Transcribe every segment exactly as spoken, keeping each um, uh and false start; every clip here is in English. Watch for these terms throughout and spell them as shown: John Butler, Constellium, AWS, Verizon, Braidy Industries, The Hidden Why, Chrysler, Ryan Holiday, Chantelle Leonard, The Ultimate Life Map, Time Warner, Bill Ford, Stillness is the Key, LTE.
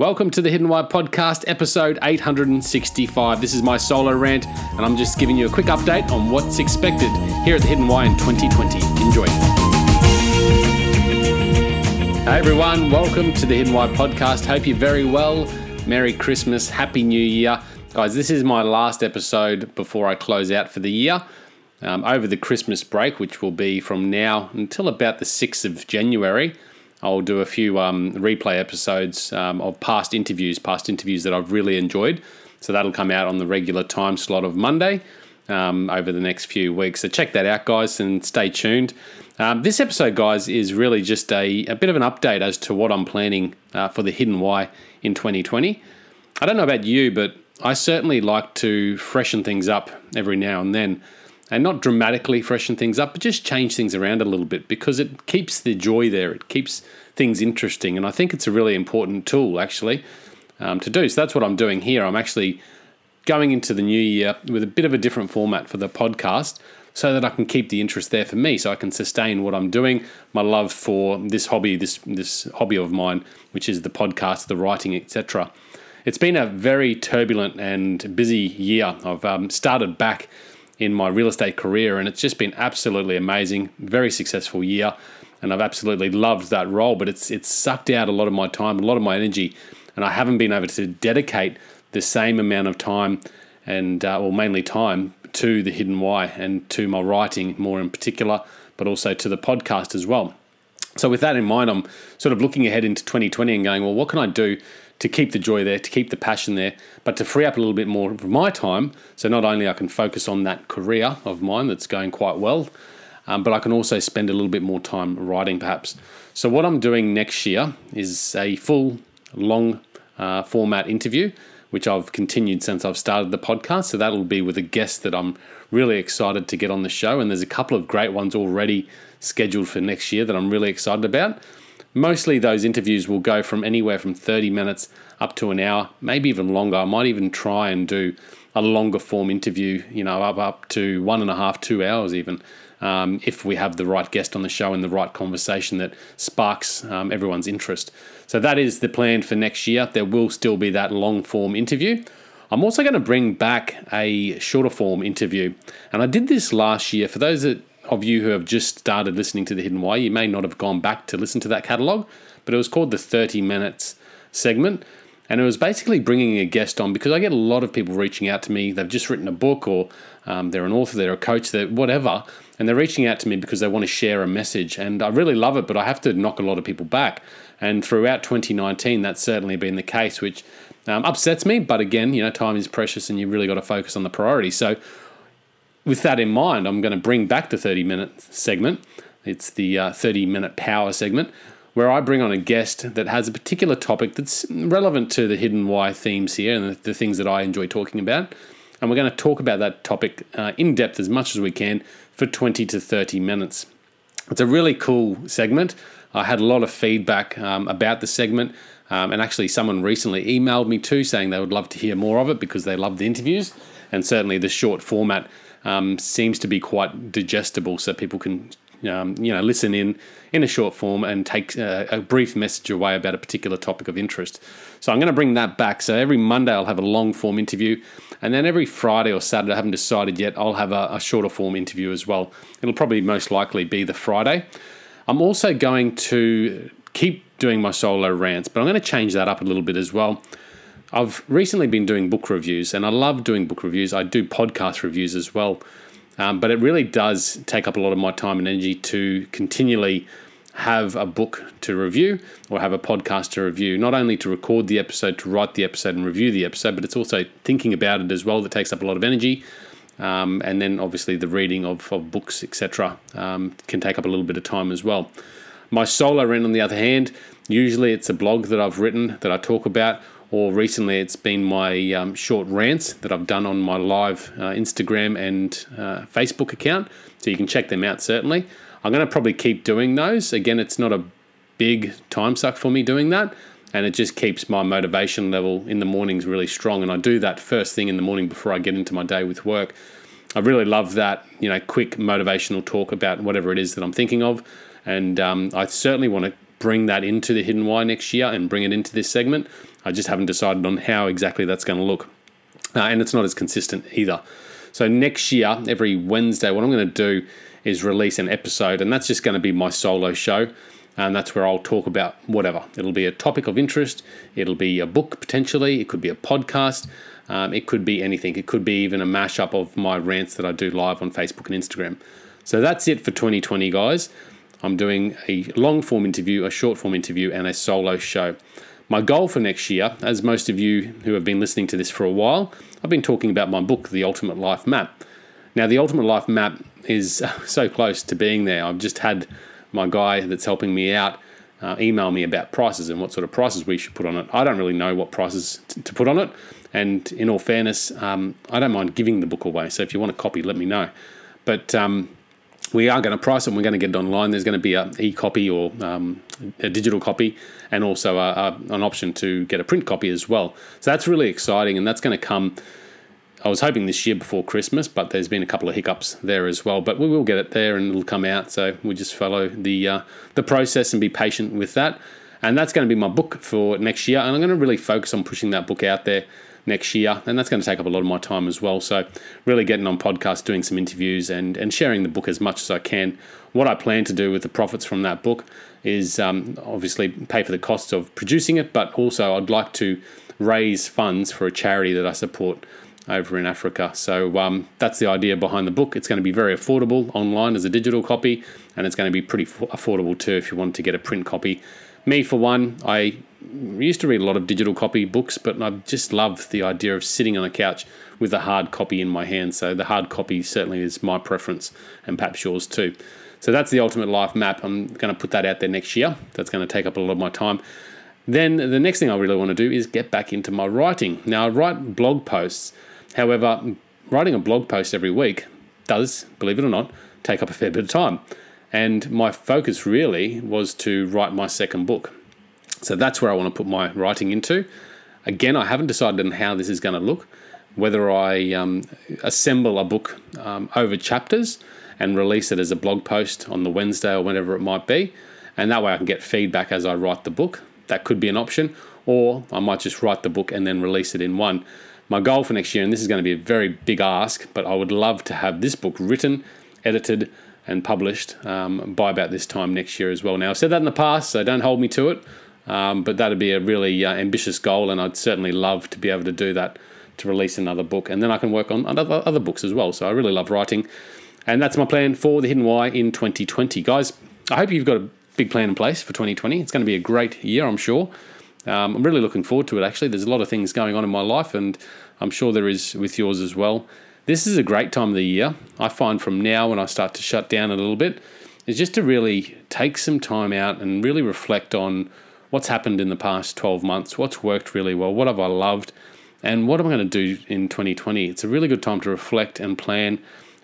Welcome to the Hidden Why podcast, episode eight hundred sixty-five. This is my solo rant, and I'm just giving you a quick update on what's expected here at the Hidden Why in twenty twenty. Enjoy. Hey everyone, welcome to the Hidden Why podcast. Hope you're very well. Merry Christmas, Happy New Year. Guys, this is my last episode before I close out for the year. Um, over the Christmas break, which will be from now until about the sixth of January, I'll do a few um, replay episodes um, of past interviews, past interviews that I've really enjoyed. So that'll come out on the regular time slot of Monday um, over the next few weeks. So check that out, guys, and stay tuned. Um, this episode, guys, is really just a, a bit of an update as to what I'm planning uh, for the Hidden Why in twenty twenty. I don't know about you, but I certainly like to freshen things up every now and then. And not dramatically freshen things up, but just change things around a little bit because it keeps the joy there. It keeps things interesting. And I think it's a really important tool, actually, um, to do. So that's what I'm doing here. I'm actually going into the new year with a bit of a different format for the podcast so that I can keep the interest there for me, so I can sustain what I'm doing, my love for this hobby, this this hobby of mine, which is the podcast, the writing, et cetera. It's been a very turbulent and busy year. I've um, started back in my real estate career, and it's just been absolutely amazing, very successful year, and I've absolutely loved that role, but it's it's sucked out a lot of my time, a lot of my energy, and I haven't been able to dedicate the same amount of time, and uh, well, mainly time, to the Hidden Why and to my writing more in particular, but also to the podcast as well. So with that in mind, I'm sort of looking ahead into twenty twenty and going, well, what can I do to keep the joy there, to keep the passion there, but to free up a little bit more of my time, so not only I can focus on that career of mine that's going quite well, um, but I can also spend a little bit more time writing perhaps. So what I'm doing next year is a full, long uh, format interview, which I've continued since I've started the podcast. So that'll be with a guest that I'm really excited to get on the show, and there's a couple of great ones already scheduled for next year that I'm really excited about. Mostly those interviews will go from anywhere from thirty minutes up to an hour, maybe even longer. I might even try and do a longer form interview, you know, up, up to one and a half, two hours even, um, if we have the right guest on the show and the right conversation that sparks um, everyone's interest. So that is the plan for next year. There will still be that long form interview. I'm also going to bring back a shorter form interview. And I did this last year. For those that of you who have just started listening to The Hidden Why, you may not have gone back to listen to that catalogue, but it was called the thirty minutes segment. And it was basically bringing a guest on because I get a lot of people reaching out to me. They've just written a book, or um, they're an author, they're a coach, they're whatever. And they're reaching out to me because they want to share a message. And I really love it, but I have to knock a lot of people back. And throughout twenty nineteen, that's certainly been the case, which um, upsets me. But again, you know, time is precious and you really got to focus on the priority. So with that in mind, I'm going to bring back the thirty-minute segment. It's the uh, thirty-minute power segment, where I bring on a guest that has a particular topic that's relevant to the Hidden Why themes here and the, the things that I enjoy talking about. And we're going to talk about that topic uh, in depth as much as we can for twenty to thirty minutes. It's a really cool segment. I had a lot of feedback um, about the segment, um, and actually someone recently emailed me too saying they would love to hear more of it because they love the interviews, and certainly the short format Um, seems to be quite digestible, so people can um, you know listen in in a short form and take uh, a brief message away about a particular topic of interest. So I'm going to bring that back. So every Monday I'll have a long form interview, and then every Friday or Saturday, I haven't decided yet, I'll have a, a shorter form interview as well. It'll probably most likely be the Friday. I'm also going to keep doing my solo rants, but I'm going to change that up a little bit as well. I've recently been doing book reviews, and I love doing book reviews. I do podcast reviews as well, um, but it really does take up a lot of my time and energy to continually have a book to review or have a podcast to review, not only to record the episode, to write the episode and review the episode, but it's also thinking about it as well that takes up a lot of energy. Um, and then obviously the reading of, of books, et cetera, um, can take up a little bit of time as well. My solo rant, on the other hand, usually it's a blog that I've written that I talk about, or recently it's been my um, short rants that I've done on my live uh, Instagram and uh, Facebook account. So you can check them out, certainly. I'm going to probably keep doing those. Again, it's not a big time suck for me doing that, and it just keeps my motivation level in the mornings really strong. And I do that first thing in the morning before I get into my day with work. I really love that, you know, quick motivational talk about whatever it is that I'm thinking of. And um, I certainly want to bring that into the Hidden Why next year and bring it into this segment. I just haven't decided on how exactly that's going to look. Uh, and it's not as consistent either. So next year, every Wednesday, what I'm going to do is release an episode, and that's just going to be my solo show. And that's where I'll talk about whatever. It'll be a topic of interest. It'll be a book, potentially. It could be a podcast. Um, it could be anything. It could be even a mashup of my rants that I do live on Facebook and Instagram. So that's it for twenty twenty, guys. I'm doing a long-form interview, a short-form interview, and a solo show. My goal for next year, as most of you who have been listening to this for a while, I've been talking about my book, The Ultimate Life Map. Now, The Ultimate Life Map is so close to being there. I've just had my guy that's helping me out uh, email me about prices and what sort of prices we should put on it. I don't really know what prices t- to put on it. And in all fairness, um, I don't mind giving the book away. So if you want a copy, let me know. But um, we are going to price it and we're going to get it online. There's going to be an e-copy or um, a digital copy, and also a, a, an option to get a print copy as well. So that's really exciting, and that's going to come, I was hoping this year before Christmas, but there's been a couple of hiccups there as well. But we will get it there and it'll come out, so we just follow the uh, the process and be patient with that. And that's going to be my book for next year, and I'm going to really focus on pushing that book out there next year, and that's going to take up a lot of my time as well. So really getting on podcasts, doing some interviews, and and sharing the book as much as I can. What I plan to do with the profits from that book is um, obviously pay for the costs of producing it, but also I'd like to raise funds for a charity that I support over in Africa. So um, that's the idea behind the book. It's going to be very affordable online as a digital copy, and it's going to be pretty affordable too if you want to get a print copy. Me, for one, I used to read a lot of digital copy books, but I just love the idea of sitting on a couch with a hard copy in my hand. So the hard copy certainly is my preference, and perhaps yours too. So that's The Ultimate Life Map. I'm going to put that out there next year. That's going to take up a lot of my time. Then the next thing I really want to do is get back into my writing. Now, I write blog posts. However, writing a blog post every week does, believe it or not, take up a fair bit of time. And my focus really was to write my second book. So that's where I want to put my writing into. Again, I haven't decided on how this is going to look, whether I um, assemble a book um, over chapters and release it as a blog post on the Wednesday or whenever it might be. And that way I can get feedback as I write the book. That could be an option. Or I might just write the book and then release it in one. My goal for next year, and this is going to be a very big ask, but I would love to have this book written, edited, and published um, by about this time next year as well. Now, I've said that in the past, so don't hold me to it, um, but that would be a really uh, ambitious goal, and I'd certainly love to be able to do that, to release another book, and then I can work on other, other books as well. So I really love writing, and that's my plan for The Hidden Why in twenty twenty. Guys, I hope you've got a big plan in place for twenty twenty. It's going to be a great year, I'm sure. Um, I'm really looking forward to it, actually. There's a lot of things going on in my life, and I'm sure there is with yours as well. This is a great time of the year. I find from now, when I start to shut down a little bit, is just to really take some time out and really reflect on what's happened in the past twelve months, what's worked really well, what have I loved, and what am I going to do in twenty twenty. It's a really good time to reflect and plan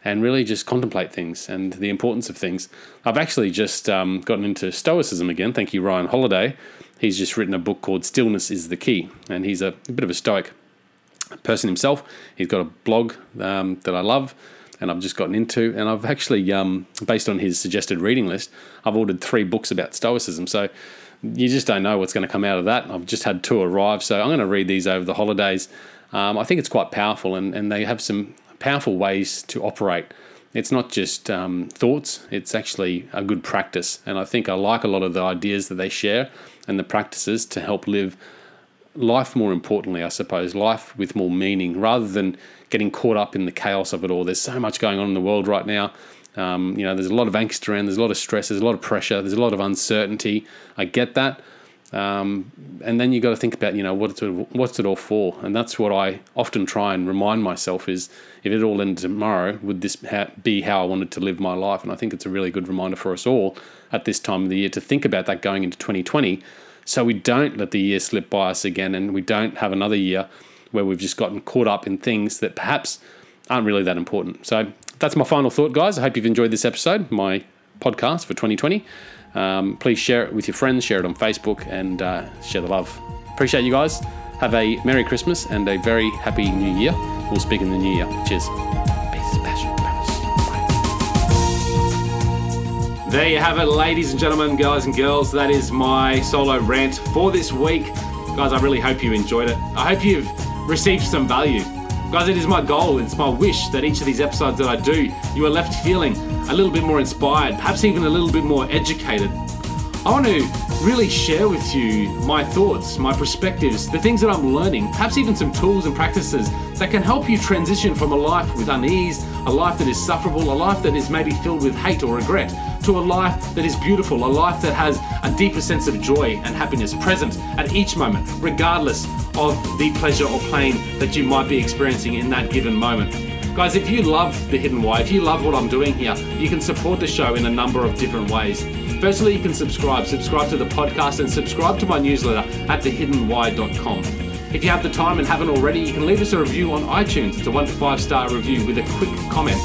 and really just contemplate things and the importance of things. I've actually just um, gotten into Stoicism again. Thank you, Ryan Holiday. He's just written a book called Stillness is the Key, and he's a, a bit of a Stoic person himself. He's got a blog um, that I love, and I've just gotten into, and I've actually, um, based on his suggested reading list, I've ordered three books about Stoicism, so you just don't know what's going to come out of that. I've just had two arrive, so I'm going to read these over the holidays. Um, I think it's quite powerful, and, and they have some powerful ways to operate. It's not just um, thoughts, it's actually a good practice, and I think I like a lot of the ideas that they share and the practices to help live life, more importantly, I suppose, life with more meaning, rather than getting caught up in the chaos of it all. There's so much going on in the world right now. Um, you know, there's a lot of angst around, there's a lot of stress, there's a lot of pressure, there's a lot of uncertainty. I get that. Um, and then you got to think about, you know, what it's, what's it all for? And that's what I often try and remind myself is, if it all ended tomorrow, would this ha- be how I wanted to live my life? And I think it's a really good reminder for us all at this time of the year to think about that going into twenty twenty, so we don't let the year slip by us again, and we don't have another year where we've just gotten caught up in things that perhaps aren't really that important. So that's my final thought, guys. I hope you've enjoyed this episode, my podcast for twenty twenty. Um, please share it with your friends, share it on Facebook, and uh, share the love. Appreciate you guys. Have a Merry Christmas and a very happy New Year. We'll speak in the New Year. Cheers. Peace, passion. There you have it, ladies and gentlemen, guys and girls. That is my solo rant for this week. Guys, I really hope you enjoyed it. I hope you've received some value. Guys, it is my goal, it's my wish that each of these episodes that I do, you are left feeling a little bit more inspired, perhaps even a little bit more educated. I want to really share with you my thoughts, my perspectives, the things that I'm learning, perhaps even some tools and practices that can help you transition from a life with unease, a life that is sufferable, a life that is maybe filled with hate or regret, to a life that is beautiful, a life that has a deeper sense of joy and happiness present at each moment, regardless of the pleasure or pain that you might be experiencing in that given moment. Guys, if you love The Hidden Why, if you love what I'm doing here, you can support the show in a number of different ways. Firstly, you can subscribe. Subscribe to the podcast and subscribe to my newsletter at the hidden why dot com. If you have the time and haven't already, you can leave us a review on iTunes. It's a one to five star review with a quick comment.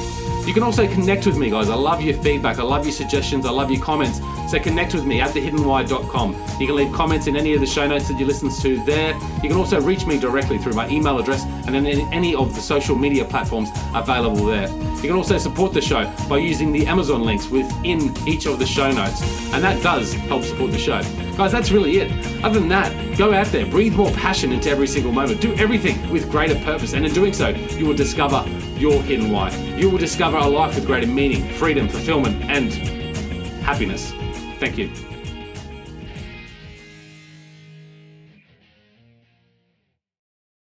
You can also connect with me, guys. I love your feedback. I love your suggestions. I love your comments. So connect with me at the hidden why dot com. You can leave comments in any of the show notes that you listen to there. You can also reach me directly through my email address and in any of the social media platforms available there. You can also support the show by using the Amazon links within each of the show notes. And that does help support the show. Guys, that's really it. Other than that, go out there, breathe more passion into every single moment. Do everything with greater purpose. And in doing so, you will discover your hidden why. You will discover a life with greater meaning, freedom, fulfillment, and happiness. Thank you.